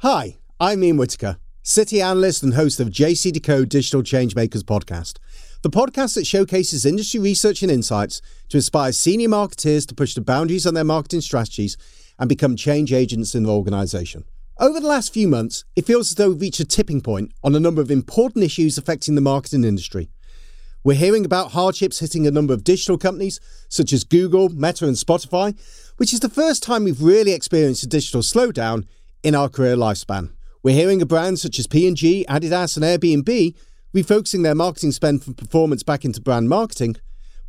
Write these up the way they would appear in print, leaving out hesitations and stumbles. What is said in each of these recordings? Hi, I'm Ian Whitaker, city analyst and host of JCDecaux Digital Change Makers podcast, the podcast that showcases industry research and insights to inspire senior marketeers to push the boundaries on their marketing strategies and become change agents in their organisation. Over the last few months, it feels as though we've reached a tipping point on a number of important issues affecting the marketing industry. We're hearing about hardships hitting a number of digital companies, such as Google, Meta and Spotify, which is the first time we've really experienced a digital slowdown in our career lifespan. We're hearing of brands such as P&G, Adidas and Airbnb refocusing their marketing spend from performance back into brand marketing.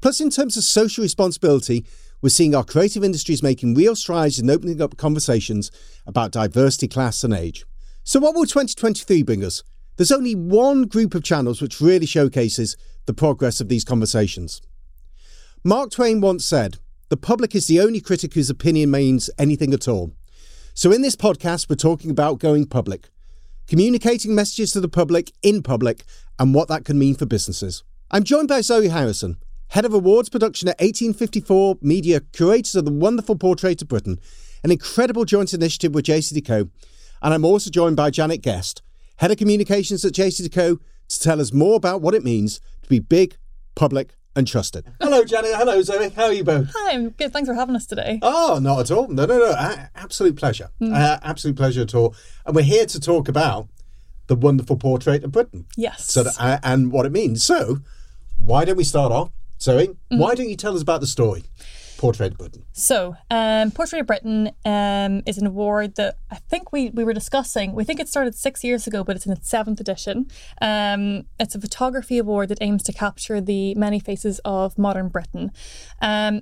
Plus, in terms of social responsibility, we're seeing our creative industries making real strides in opening up conversations about diversity, class and age. So what will 2023 bring us? There's only one group of channels which really showcases the progress of these conversations. Mark Twain once said, "The public is the only critic whose opinion means anything at all." So in this podcast, we're talking about going public, communicating messages to the public in public, and what that can mean for businesses. I'm joined by Zoe Harrison, head of awards production at 1854 Media, curators of the wonderful Portrait of Britain, an incredible joint initiative with JCDecaux. And I'm also joined by Janet Guest, head of communications at JCDecaux, to tell us more about what it means to be big, public and trusted. Hello, Janet. Hello, Zoe. How are you both? Hi, I'm good. Thanks for having us today. Oh, not at all. No. Absolute pleasure. Absolute pleasure at all. And we're here to talk about the wonderful Portrait of Britain. Yes. So and what it means. So why don't we start off? Zoe, why don't you tell us about the story, Portrait of Britain? So, Portrait of Britain is an award that I think we were discussing. We think it started 6 years ago, but it's in its seventh edition. It's a photography award that aims to capture the many faces of modern Britain.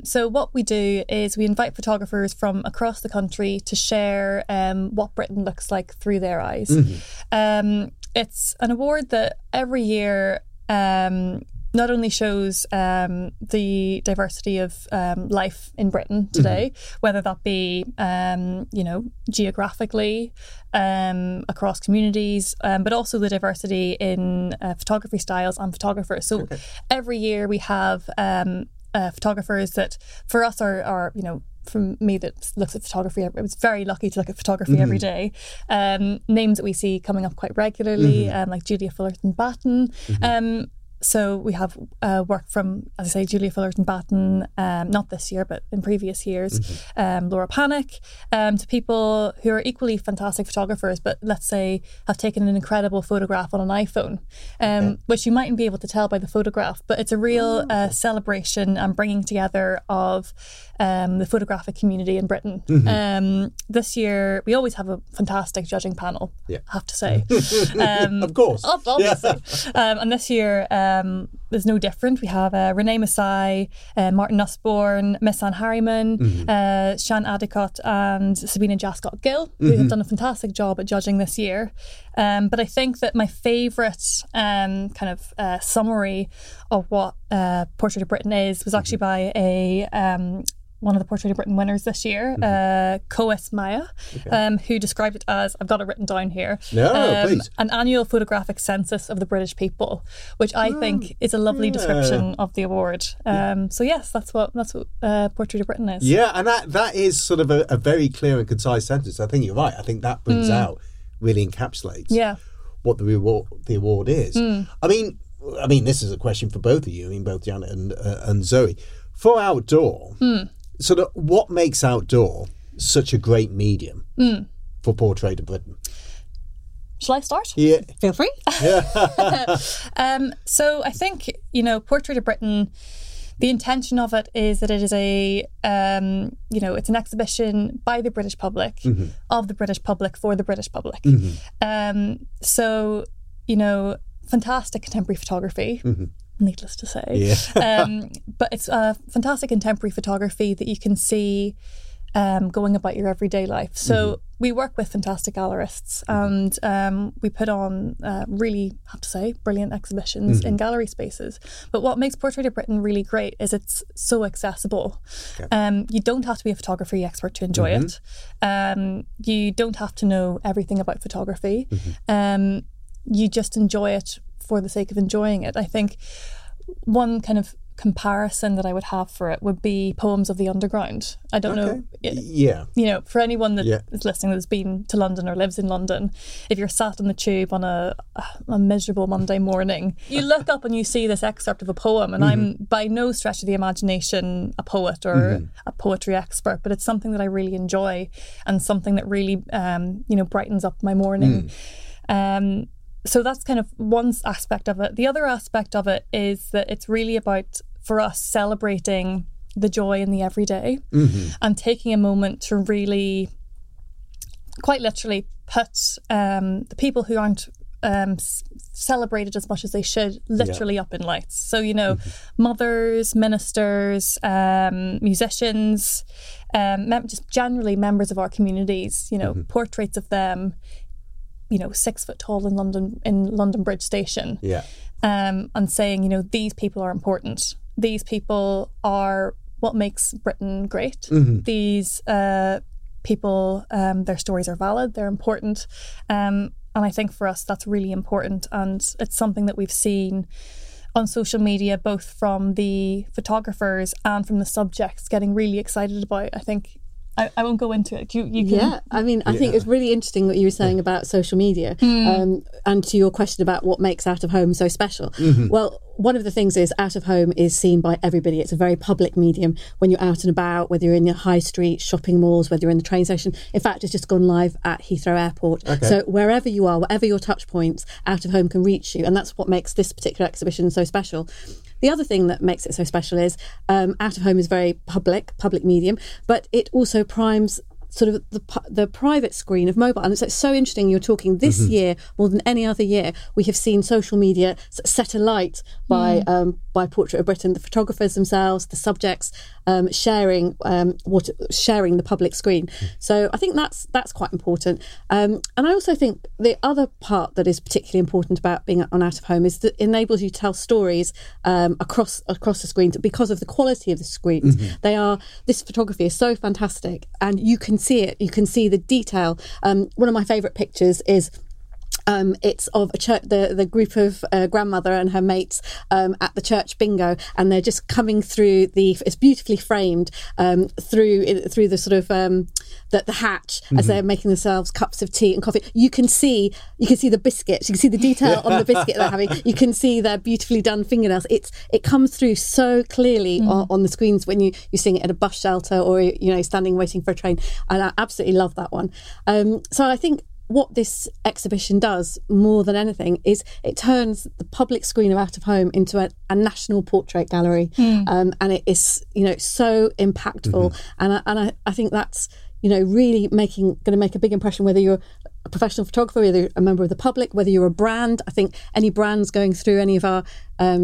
So what we do is we invite photographers from across the country to share what Britain looks like through their eyes. It's an award that every year not only shows the diversity of life in Britain today, whether that be, geographically, across communities, but also the diversity in photography styles and photographers. So every year we have photographers that for us are, from me that looks at photography, I was very lucky to look at photography every day. Names that we see coming up quite regularly, like Julia Fullerton-Batten. So we have work from, as I say, Julia Fullerton-Batten, not this year, but in previous years, Laura Panik, to people who are equally fantastic photographers, but let's say have taken an incredible photograph on an iPhone, which you mightn't be able to tell by the photograph, but it's a real celebration and bringing together of the photographic community in Britain. This year, we always have a fantastic judging panel, I have to say. Of course. Obviously. And this year, there's no different. We have Renee Masai, Martin Usborne, Miss Anne Harriman, Sian Adicott and Sabina Jascott Gill, who have done a fantastic job at judging this year. But I think that my favourite summary of what Portrait of Britain is was actually by a one of the Portrait of Britain winners this year, Coes Maya, who described it as, I've got it written down here, an annual photographic census of the British people, which I think is a lovely description of the award. So yes, that's what Portrait of Britain is. Yeah, and that is sort of a very clear and concise sentence. I think you're right. I think that brings out, really encapsulates what the award is. I mean, this is a question for both of you, both Janet and Zoe. For outdoor, sort of what makes outdoor such a great medium for Portrait of Britain? Shall I start? Yeah. Feel free. Yeah. So I think, Portrait of Britain, the intention of it is that it is a, it's an exhibition by the British public, of the British public, for the British public. Fantastic contemporary photography. Needless to say. But it's fantastic contemporary photography that you can see going about your everyday life. So we work with fantastic gallerists and we put on really, I have to say, brilliant exhibitions in gallery spaces. But what makes Portrait of Britain really great is it's so accessible. You don't have to be a photography expert to enjoy it. You don't have to know everything about photography. You just enjoy it for the sake of enjoying it. I think one kind of comparison that I would have for it would be Poems of the Underground. I don't know. Yeah. You know, for anyone that is listening that's been to London or lives in London, if you're sat on the tube on a miserable Monday morning, you look up and you see this excerpt of a poem, and I'm by no stretch of the imagination a poet or a poetry expert, but it's something that I really enjoy and something that really, you know, brightens up my morning. So that's kind of one aspect of it. The other aspect of it is that it's really about, for us, celebrating the joy in the everyday and taking a moment to really, quite literally, put the people who aren't celebrated as much as they should literally up in lights. So, you know, mothers, ministers, musicians, just generally members of our communities, you know, portraits of them, you know, 6 foot tall in London Bridge Station, and saying, you know, these people are important. These people are what makes Britain great. These people, their stories are valid. They're important, and I think for us that's really important. And it's something that we've seen on social media, both from the photographers and from the subjects, getting really excited about. I think. I won't go into it. You can... Yeah, I mean, I think it's really interesting what you were saying about social media and to your question about what makes Out of Home so special. Well, one of the things is Out of Home is seen by everybody. It's a very public medium when you're out and about, whether you're in the high street, shopping malls, whether you're in the train station. In fact, it's just gone live at Heathrow Airport. So wherever you are, whatever your touch points, Out of Home can reach you. And that's what makes this particular exhibition so special. The other thing that makes it so special is Out of Home is very public medium, but it also primes sort of the private screen of mobile. And it's so interesting you're talking this year, more than any other year, we have seen social media set alight by Portrait of Britain, the photographers themselves, the subjects sharing the public screen. So I think that's quite important. And I also think the other part that is particularly important about being on Out of Home is that it enables you to tell stories across the screens because of the quality of the screens. This photography is so fantastic and you can see it. You can see the detail. One of my favourite pictures is it's of a church, the group of grandmother and her mates at the church bingo, and they're just coming through it's beautifully framed through the sort of the hatch as they're making themselves cups of tea and coffee. You can see the biscuits, you can see the detail on the biscuit they're having, you can see their beautifully done fingernails. It comes through so clearly on the screens when you're seeing it at a bus shelter or, you know, standing waiting for a train, and I absolutely love that one. So I think what this exhibition does more than anything is it turns the public screen of Out of Home into a national portrait gallery, and it is, you know, so impactful. And I think that's, you know, really going to make a big impression, whether you're a professional photographer, whether you're a member of the public, whether you're a brand. I think any brands going through any of our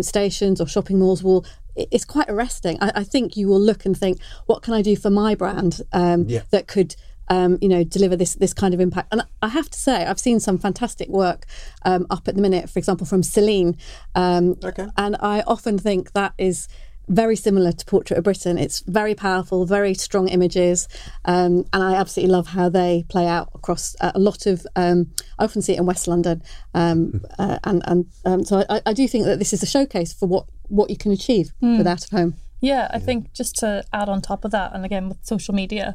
stations or shopping malls will. It's quite arresting. I think you will look and think, what can I do for my brand that could. You know, deliver this kind of impact. And I have to say, I've seen some fantastic work up at the minute, for example, from Celine. And I often think that is very similar to Portrait of Britain. It's very powerful, very strong images. And I absolutely love how they play out across a lot of... I often see it in West London. So I do think that this is a showcase for what you can achieve with Out of Home. Yeah, I think just to add on top of that, and again with social media...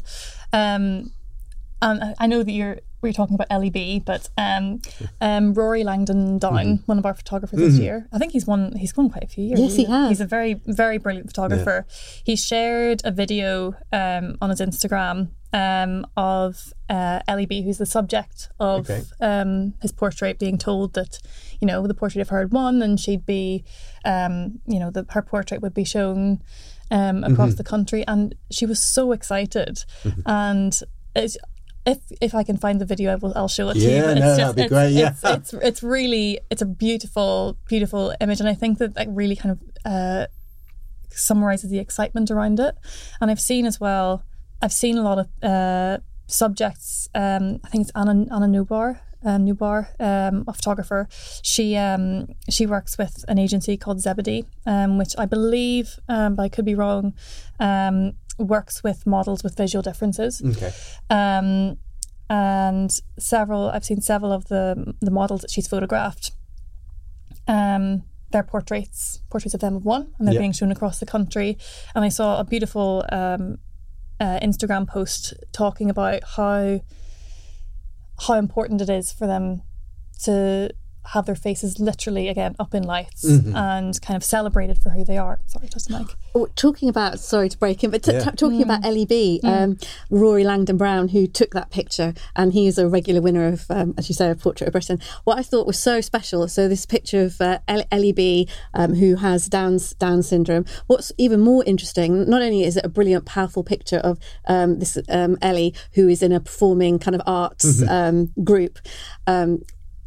and I know that we're talking about Ellie B, but Rory Langdon-Down, one of our photographers this year, I think he's won quite a few years. Yes, he has. He's a very, very brilliant photographer. Yeah. He shared a video on his Instagram of Ellie B, who's the subject of his portrait, being told that, you know, the portrait of her had won, and she'd be, you know, her portrait would be shown across the country, and she was so excited, and it's. If I can find the video, I'll show it to you. But that'd be great. It's a beautiful, beautiful image, and I think that really kind of summarises the excitement around it. And I've seen a lot of subjects. I think it's Anna Nubar. A photographer. She works with an agency called Zebedee, which I believe, but I could be wrong, works with models with visual differences. And I've seen several of the models that she's photographed. their portraits of them of one, and they're being shown across the country. And I saw a beautiful Instagram post talking about how important it is for them to have their faces literally again up in lights and kind of celebrated for who they are. Sorry, just Mike. Oh, talking about, sorry to break in, but talking about Ellie B, Rory Langdon-Down, who took that picture, and he is a regular winner of, as you say, of Portrait of Britain. What I thought was so special, so this picture of Ellie B, who has Down syndrome. What's even more interesting, not only is it a brilliant, powerful picture of this Ellie, who is in a performing kind of arts group,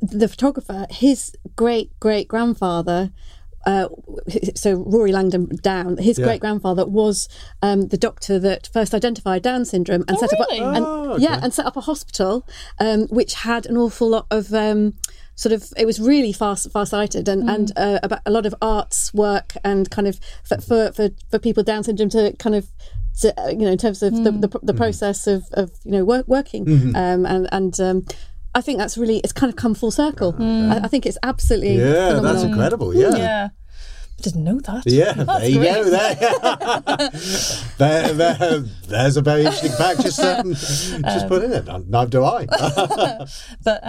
the photographer, his great-great-grandfather, so Rory Langdon-Down, his great-grandfather was the doctor that first identified Down syndrome and set up a hospital which had an awful lot of it was really far-sighted and about a lot of arts work and kind of for people Down syndrome to kind of, to, you know, in terms of the process of you know working and I think that's really, it's kind of come full circle. I think it's absolutely phenomenal. That's incredible, I didn't know that. Yeah, that's there you great. Go. There's a very interesting fact just put in it. Neither do I. But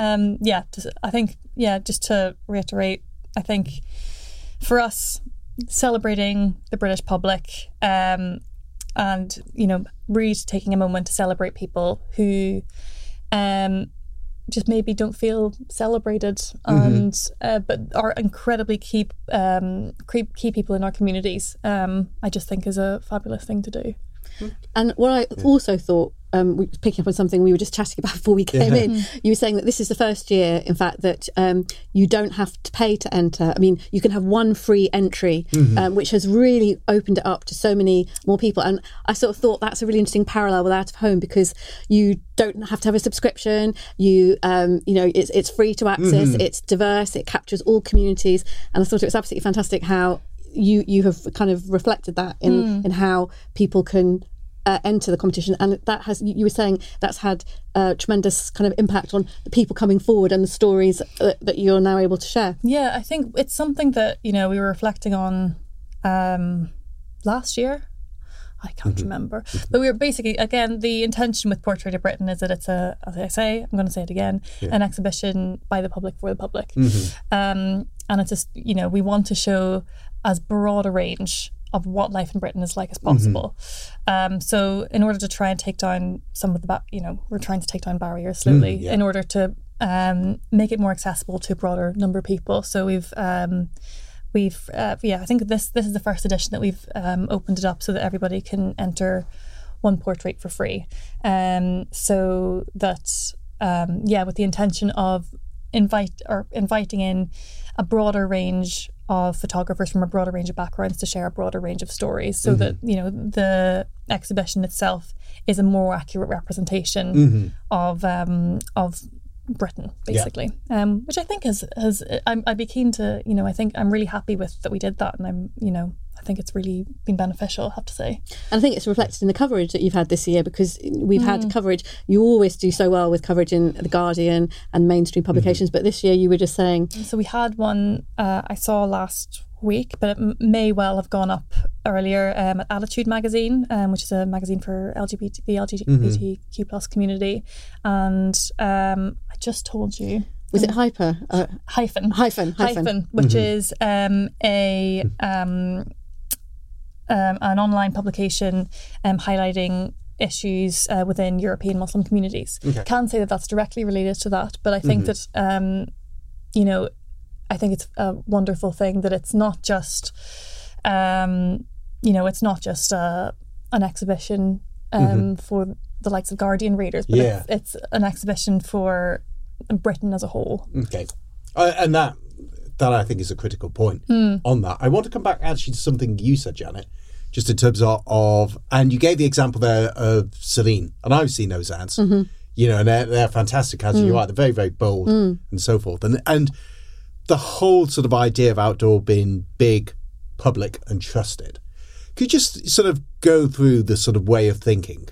just to reiterate, I think for us, celebrating the British public and, you know, really taking a moment to celebrate people who just maybe don't feel celebrated, and but are incredibly key people in our communities. I just think is a fabulous thing to do. And what I also thought, picking up on something we were just chatting about before we came in, you were saying that this is the first year, in fact, that you don't have to pay to enter. I mean, you can have one free entry, which has really opened it up to so many more people. And I sort of thought that's a really interesting parallel with Out of Home, because you don't have to have a subscription. You, you know, it's free to access. It's diverse. It captures all communities. And I thought it was absolutely fantastic how you have kind of reflected that in how people can enter the competition, and that has, you were saying, that's had a tremendous kind of impact on the people coming forward and the stories that you're now able to share. Yeah, I think it's something that, you know, we were reflecting on last year. I can't remember, but we were basically, again, the intention with Portrait of Britain is that it's a, as I say, I'm going to say it again, an exhibition by the public for the public, and it's just, you know, we want to show as broad a range of what life in Britain is like as possible. So in order to try and take down some of the, we're trying to take down barriers slowly in order to make it more accessible to a broader number of people. So I think this is the first edition that we've opened it up so that everybody can enter one portrait for free. So that, with the intention of inviting in a broader range of photographers from a broader range of backgrounds to share a broader range of stories, so that, you know, the exhibition itself is a more accurate representation of Britain, basically, which I think has I'd be keen to, you know, I think I'm really happy with that we did that, and I'm, you know, I think it's really been beneficial, I have to say. And I think it's reflected in the coverage that you've had this year, because we've had coverage. You always do so well with coverage in The Guardian and mainstream publications, but this year you were just saying... So we had one I saw last week, but it may well have gone up earlier, at Attitude magazine, which is a magazine for the LGBTQ plus community. And I just told you... Was it Hyper? Hyphen, which is an online publication highlighting issues within European Muslim communities. Okay. Can't say that that's directly related to that, but I think that, you know, I think it's a wonderful thing that it's not just, it's not just an exhibition for the likes of Guardian readers, but it's an exhibition for Britain as a whole. Okay. And that I think is a critical point on that. I want to come back actually to something you said, Janet, just in terms of and you gave the example there of Celine, and I've seen those ads, you know, and they're fantastic ads, you're right, they're very, very bold and so forth. And the whole sort of idea of outdoor being big, public and trusted. Could you just sort of go through the sort of way of thinking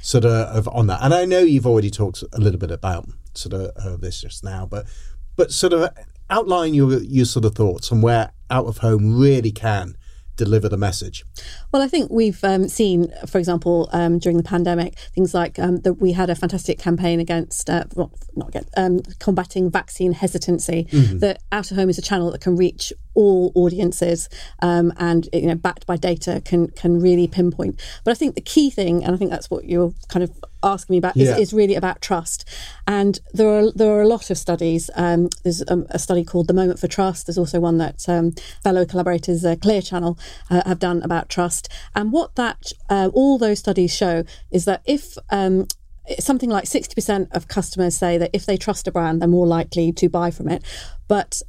sort of on that? And I know you've already talked a little bit about sort of this just now, but sort of outline your sort of thoughts on where out of home really can deliver the message? Well, I think we've seen, for example, during the pandemic, things like that we had a fantastic campaign against, combating vaccine hesitancy, mm-hmm. that out of home is a channel that can reach all audiences, and, you know, backed by data, can really pinpoint. But I think the key thing, and I think that's what you're kind of asking me about, yeah. is really about trust. And there are a lot of studies. There's a study called The Moment for Trust. There's also one that fellow collaborators Clear Channel have done about trust. And what that all those studies show is that if something like 60% of customers say that if they trust a brand, they're more likely to buy from it. But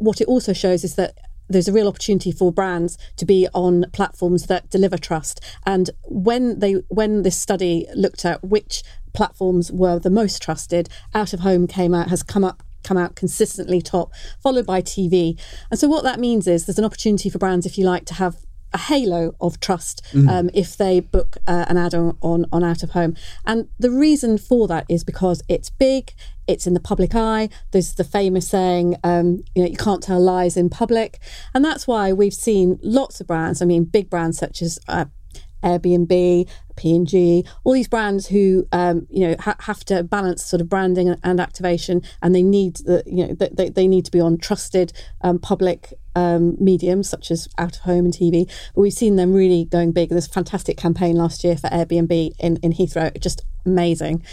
what it also shows is that there's a real opportunity for brands to be on platforms that deliver trust. And when this study looked at which platforms were the most trusted, out of home has come out consistently top, followed by TV. And so what that means is there's an opportunity for brands, if you like, to have a halo of trust if they book an ad on out of home. And the reason for that is because it's big, it's in the public eye. There's the famous saying, you can't tell lies in public. And that's why we've seen lots of brands, big brands such as Airbnb, P&G, all these brands who, have to balance sort of branding and activation, and they need need to be on trusted public mediums such as out of home and TV. But we've seen them really going big. There's a fantastic campaign last year for Airbnb in Heathrow, just amazing.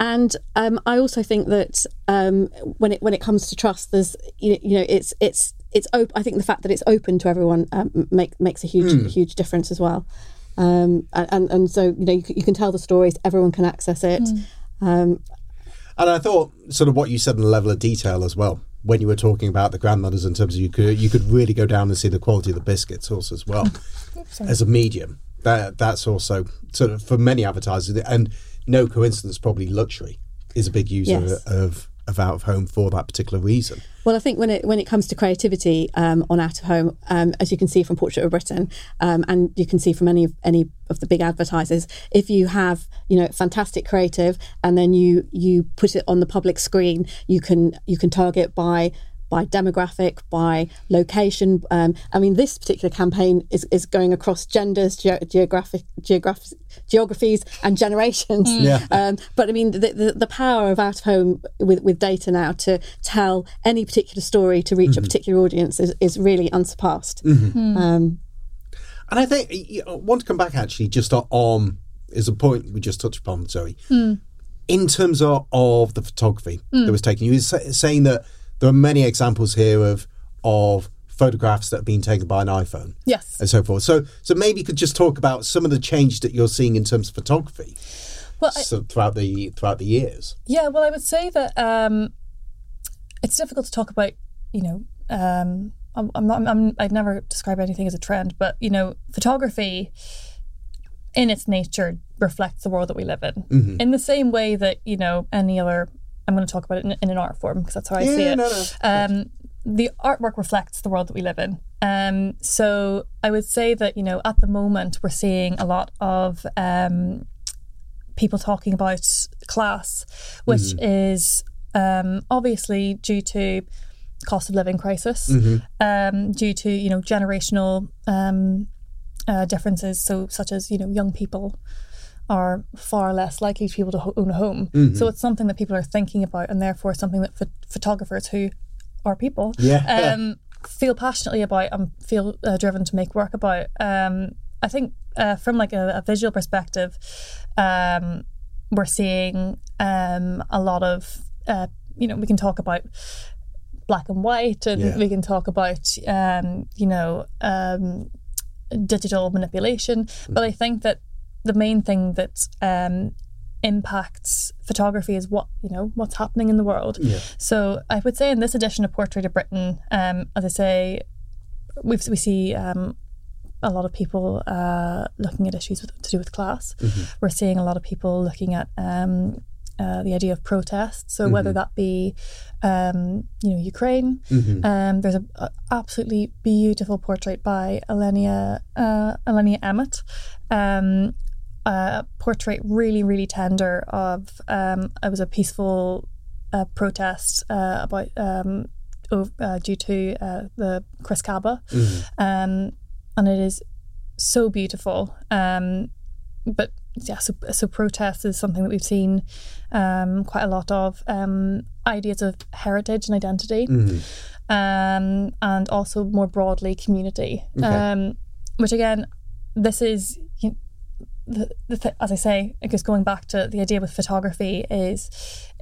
And I also think that when it comes to trust, there's it's I think the fact that it's open to everyone makes a huge difference as well. And so you can tell the stories, everyone can access it. And I thought sort of what you said in the level of detail as well when you were talking about the grandmothers, in terms of you could really go down and see the quality of the biscuits also as well as a medium. That's also sort of, for many advertisers, and no coincidence, probably luxury is a big user of out of home for that particular reason. Well, I think when it comes to creativity on out of home, as you can see from Portrait of Britain, and you can see from any of the big advertisers, if you have fantastic creative and then you put it on the public screen, you can target by demographic, by location. This particular campaign is going across genders, geographies and generations. Yeah. But the power of out of home with data now to tell any particular story to reach mm-hmm. a particular audience is really unsurpassed. Mm-hmm. Mm-hmm. And I think I want to come back actually just on is a point we just touched upon, Zoe. Mm. In terms of the photography that was taken, you were saying that there are many examples here of photographs that have been taken by an iPhone, yes, and so forth. So maybe you could just talk about some of the change that you're seeing in terms of photography. Well, throughout the years. Yeah, well, I would say that it's difficult to talk about. I'd never describe anything as a trend, but photography in its nature reflects the world that we live in, mm-hmm. in the same way that any other. I'm going to talk about it in an art form because that's how I see it. No. The artwork reflects the world that we live in. So I would say that, at the moment we're seeing a lot of people talking about class, which is obviously due to cost of living crisis, due to, generational differences. So such as, young people are far less likely to be able to own a home. Mm-hmm. So it's something that people are thinking about, and therefore something that photographers who are people feel passionately about and feel driven to make work about. I think from a visual perspective, we're seeing a lot of, we can talk about black and white, and we can talk about, digital manipulation. But I think that the main thing that impacts photography is what's happening in the world. Yeah. So I would say in this edition of Portrait of Britain, as I say, we see a lot of people looking at issues to do with class. Mm-hmm. We're seeing a lot of people looking at the idea of protest. So whether that be, Ukraine, there's an absolutely beautiful portrait by Alenia Emmett. A portrait really, really tender of it was a peaceful protest about due to the Chris Kaba. And it is so beautiful. But yeah, so protest is something that we've seen quite a lot of. Ideas of heritage and identity, and also more broadly community. Which again, this is, you know, as I say, I guess going back to the idea with photography is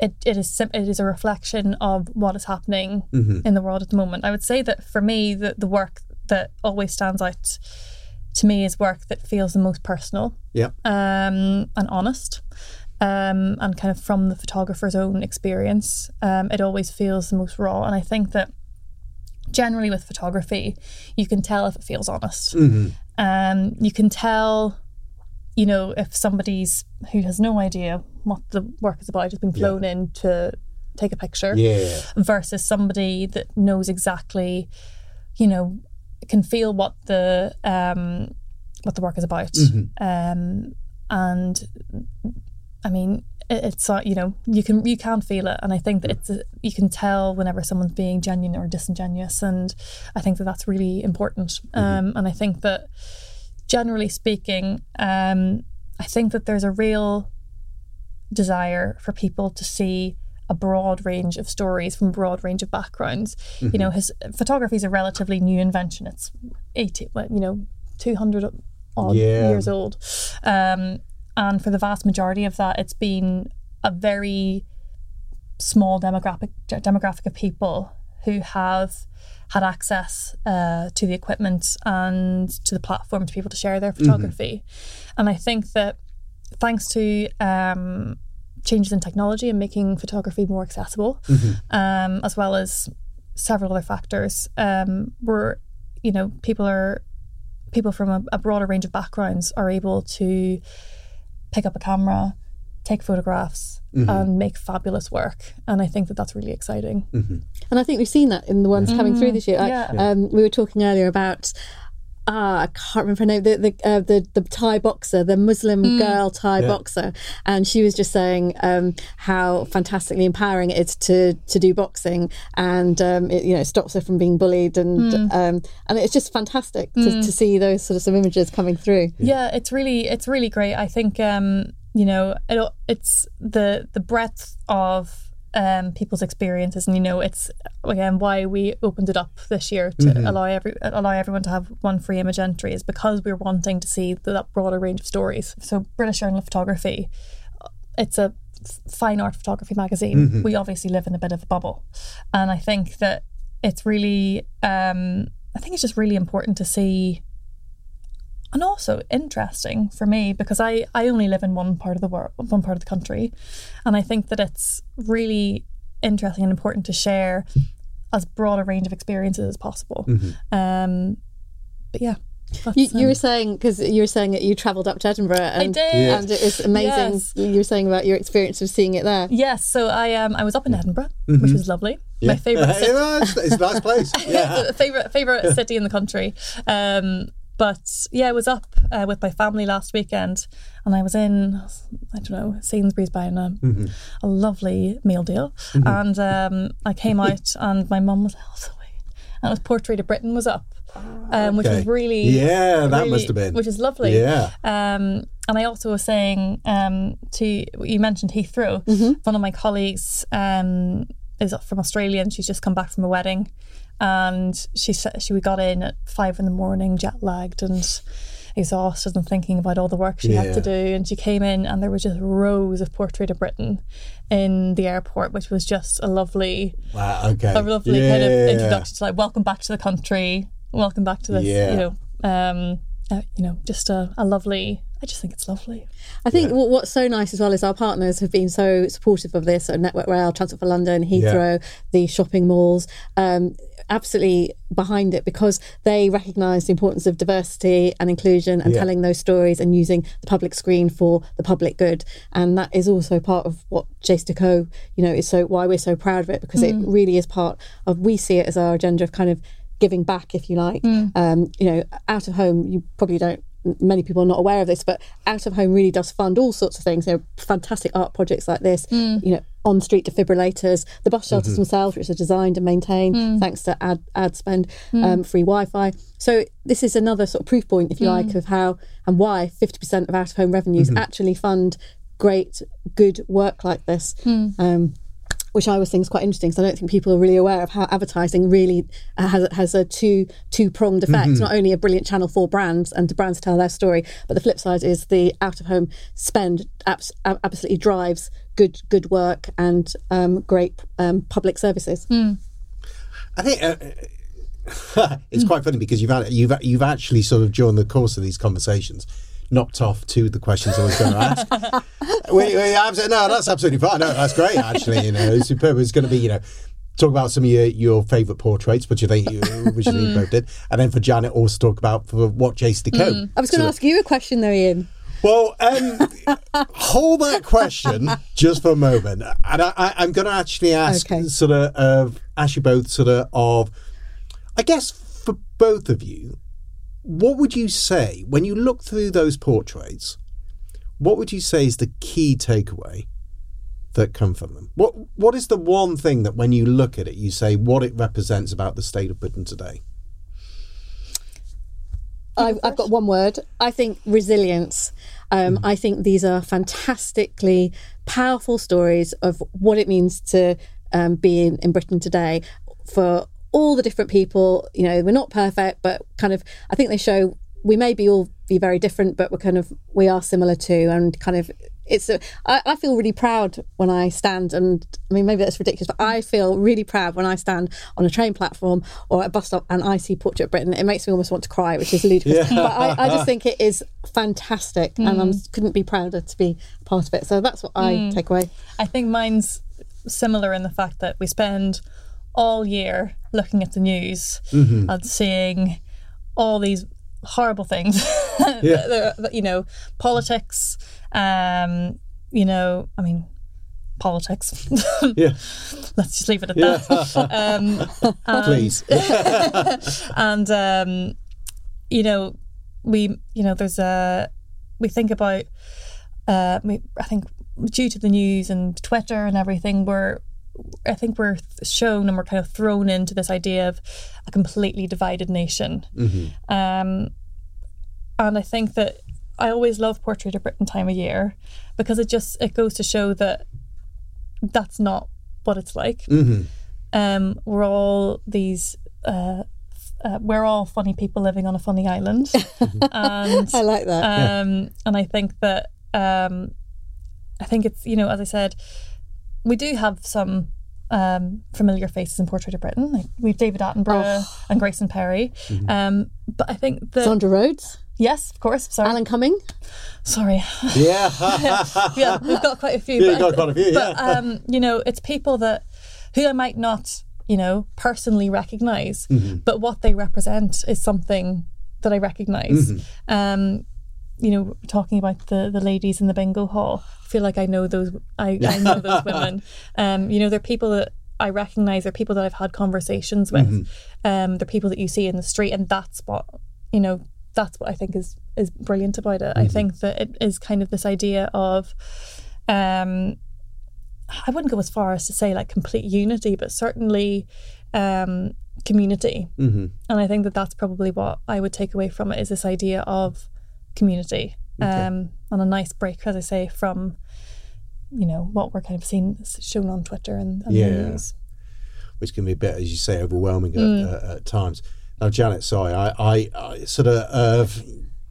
it is a reflection of what is happening in the world at the moment. I would say that for me, the work that always stands out to me is work that feels the most personal, and honest, and kind of from the photographer's own experience. It always feels the most raw, and I think that generally with photography, you can tell if it feels honest. You can tell, you know, if somebody's who has no idea what the work is about has been flown in to take a picture, versus somebody that knows exactly, you know, can feel what the work is about. And I mean, it's, you know, you can feel it, and I think that it's you can tell whenever someone's being genuine or disingenuous, and I think that that's really important. And I think that generally speaking, I think that there's a real desire for people to see a broad range of stories from a broad range of backgrounds. You know, photography is a relatively new invention. It's 200 odd years old, and for the vast majority of that, it's been a very small demographic of people who have had access to the equipment and to the platform to be able to share their photography. And I think that thanks to changes in technology and making photography more accessible, as well as several other factors, people from a broader range of backgrounds are able to pick up a camera, take photographs, and make fabulous work. And I think that that's really exciting. And I think we've seen that in the ones coming through this year. We were talking earlier about I can't remember her name, the Thai boxer, the Muslim girl Thai boxer, and she was just saying how fantastically empowering it is to do boxing, and it, you know, stops her from being bullied, and it's just fantastic to see those sort of some images coming through. Yeah, it's really great. I think you know, it's the breadth of people's experiences, and you know, it's again why we opened it up this year to allow everyone to have one free image entry, is because we're wanting to see that broader range of stories. So British Journal of Photography, it's a fine art photography magazine. We obviously live in a bit of a bubble, and I think that it's really I think it's just really important to see, and also interesting for me, because I only live in one part of the world, one part of the country, and I think that it's really interesting and important to share as broad a range of experiences as possible. But yeah, you were saying, because you were saying that you travelled up to Edinburgh, and I did. And it was amazing. Yes. You were saying about your experience of seeing it there. Yes, so I was up in Edinburgh, which was lovely. My favourite city. It's a nice place. Favourite city in the country. But yeah, I was up with my family last weekend, and I was in, I don't know, Sainsbury's buying a lovely meal deal. And I came out, and my mum was also away. And it was Portrait of Britain was up, which was really... Yeah, that really, must have been. Which is lovely. Yeah. And I also was saying you mentioned Heathrow. One of my colleagues is from Australia, and she's just come back from a wedding. And we got in at 5 a.m, jet lagged and exhausted, and thinking about all the work she had to do. And she came in, and there were just rows of Portrait of Britain in the airport, which was just a lovely, kind of introduction to, like, welcome back to the country, welcome back to this, just a lovely. I just think it's lovely. I think what's so nice as well is our partners have been so supportive of this. So Network Rail, Transport for London, Heathrow, the shopping malls, absolutely behind it, because they recognise the importance of diversity and inclusion, and telling those stories and using the public screen for the public good. And that is also part of what JCDecaux, you know, is so why we're so proud of it, because it really is part of, we see it as our agenda of kind of giving back, if you like. You know, out of home, you probably don't, many people are not aware of this, but out of home really does fund all sorts of things. There are fantastic art projects like this, you know, on-street defibrillators, the bus shelters themselves, which are designed and maintained thanks to ad spend, free Wi-Fi. So this is another sort of proof point, if you like, of how and why 50% of out-of-home revenues actually fund great, good work like this, which I always think is quite interesting, because I don't think people are really aware of how advertising really has a two-pronged effect. Not only a brilliant channel for brands and the brands tell their story, but the flip side is the out-of-home spend absolutely drives good work and great public services. I think it's quite funny, because you've actually sort of, during the course of these conversations, knocked off two of the questions I was going to ask. No, that's absolutely fine. No, that's great, actually. You know, superb. It's going to be, you know, talk about some of your favourite portraits, which I think you originally both did, and then for Janet, also talk about for what JC Decaux. I was going to ask you a question though, Ian. Well, hold that question just for a moment, and I'm going to actually ask ask you both I guess for both of you. What would you say, when you look through those portraits, what would you say is the key takeaway that come from them? What is the one thing that when you look at it, you say what it represents about the state of Britain today? I've got one word. I think resilience. I think these are fantastically powerful stories of what it means to be in Britain today for all the different people. You know, we're not perfect, but kind of, I think they show we may be all be very different, but we are similar too. And kind of, I feel really proud when I stand, and I mean, maybe that's ridiculous, but I feel really proud when I stand on a train platform or a bus stop and I see Portrait of Britain. It makes me almost want to cry, which is ludicrous. Yeah. But I just think it is fantastic, and I couldn't be prouder to be part of it. So that's what I take away. I think mine's similar in the fact that we spend all year looking at the news and seeing all these horrible things. You know, politics, you know, I mean, politics. Let's just leave it at that. Please. And, you know, we think about, I think due to the news and Twitter and everything, we're shown and we're kind of thrown into this idea of a completely divided nation. And I think that I always love Portrait of Britain time of year, because it goes to show that that's not what it's like. We're all these we're all funny people living on a funny island. And I like that. And I think that I think it's, you know, as I said, we do have some familiar faces in Portrait of Britain. Like, we've David Attenborough and Grayson Perry. But I think that... Zandra Rhodes? Yes, of course. Sorry. Alan Cumming? Sorry. Yeah. We've got quite a few. Yeah, we've got quite a few, yeah. But, you know, it's people who I might not, you know, personally recognise, but what they represent is something that I recognise. You know, talking about the ladies in the bingo hall, I feel like I know those. I know those women. You know, they're people that I recognise. They're people that I've had conversations with. They're people that you see in the street, and that's what I think is brilliant about it. I think that it is kind of this idea of, I wouldn't go as far as to say like complete unity, but certainly community. And I think that that's probably what I would take away from it, is this idea of community. On a nice break, as I say, from, you know, what we're kind of seeing shown on Twitter and the news, which can be a bit, as you say, overwhelming at times. Now, Janet, sorry, I sort of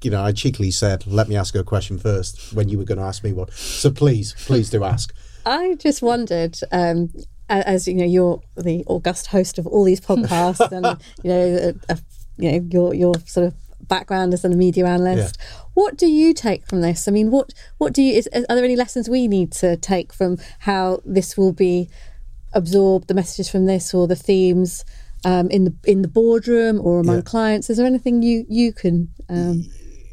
you know, I cheekily said let me ask her a question first when you were going to ask me one, so please do ask. I just wondered, as you know, you're the august host of all these podcasts, and you know, your sort of background as a media analyst, what do you take from this? I mean, what do you, are there any lessons we need to take from how this will be absorbed, the messages from this or the themes in the boardroom or among clients? Is there anything you can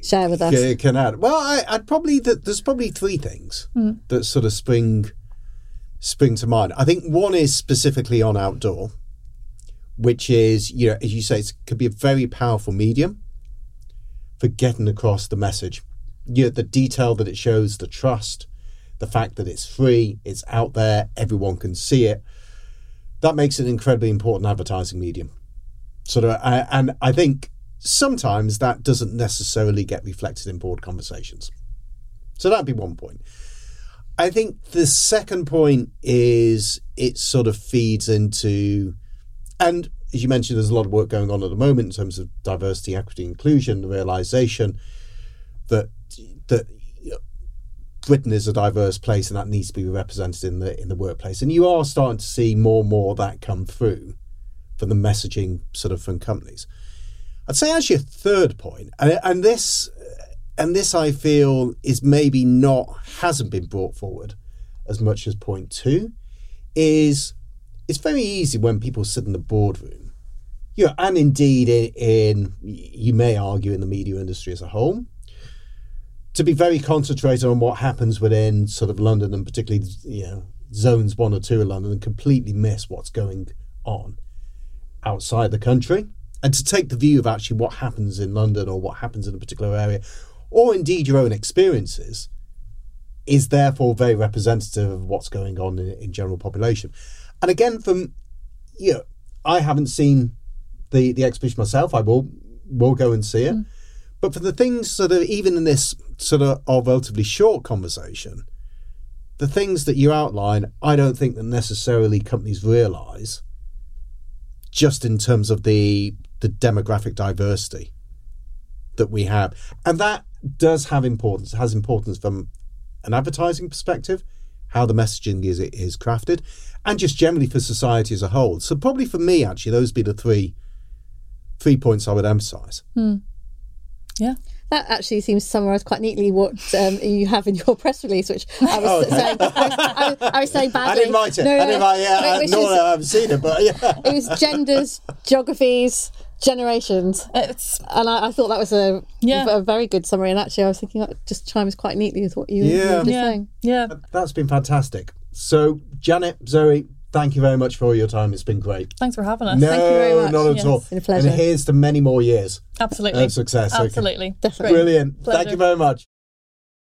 share with us? Can add? Well, I'd probably, there's probably three things that sort of spring to mind. I think one is specifically on outdoor, which is, you know, as you say, it could be a very powerful medium for getting across the message. You know, the detail that it shows, the trust, the fact that it's free, it's out there, everyone can see it, that makes it an incredibly important advertising medium. And I think sometimes that doesn't necessarily get reflected in board conversations. So that'd be one point. I think the second point is it sort of feeds into, and as you mentioned, there's a lot of work going on at the moment in terms of diversity, equity, inclusion, the realisation that Britain is a diverse place and that needs to be represented in the workplace. And you are starting to see more and more of that come through from the messaging sort of from companies. I'd say actually a third point, and this I feel is maybe hasn't been brought forward as much as point two, is it's very easy when people sit in the boardroom, and indeed in you may argue in the media industry as a whole, to be very concentrated on what happens within sort of London and particularly zones 1 or 2 of London and completely miss what's going on outside the country, and to take the view of actually what happens in London or what happens in a particular area, or indeed your own experiences, is therefore very representative of what's going on in general population. And again, I haven't seen the exhibition myself. I will go and see it. Mm. But for the things that are even in this sort of relatively short conversation, the things that you outline, I don't think that necessarily companies realise just in terms of the demographic diversity that we have. And that does have importance. It has importance from an advertising perspective, how the messaging is crafted, and just generally for society as a whole. So probably for me, actually, those would be the three points I would emphasise. Mm. Yeah. That actually seems to summarise quite neatly what you have in your press release, which I was saying. I was saying badly. I didn't write it. No, I haven't seen it, but yeah. It was genders, geographies, generations, and I thought that was a very good summary. And actually, I was thinking that just chimes quite neatly with what you were just saying. Yeah, that's been fantastic. So, Janet, Zoe, thank you very much for all your time. It's been great. Thanks for having us. No, thank you very much. Not at all. It's been a pleasure. And here's to many more years. Absolutely. Of success. Absolutely. Okay. Definitely. Brilliant. Pleasure. Thank you very much.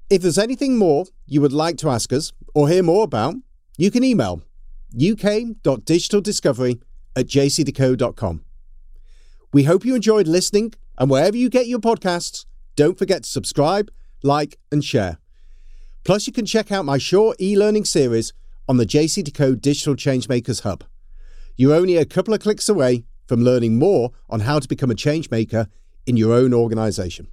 If there's anything more you would like to ask us or hear more about, you can email uk.digitaldiscovery@jcdecaux.com. We hope you enjoyed listening, and wherever you get your podcasts, don't forget to subscribe, like, and share. Plus, you can check out my short e-learning series on the JCDecaux Digital Change Makers Hub. You're only a couple of clicks away from learning more on how to become a change maker in your own organisation.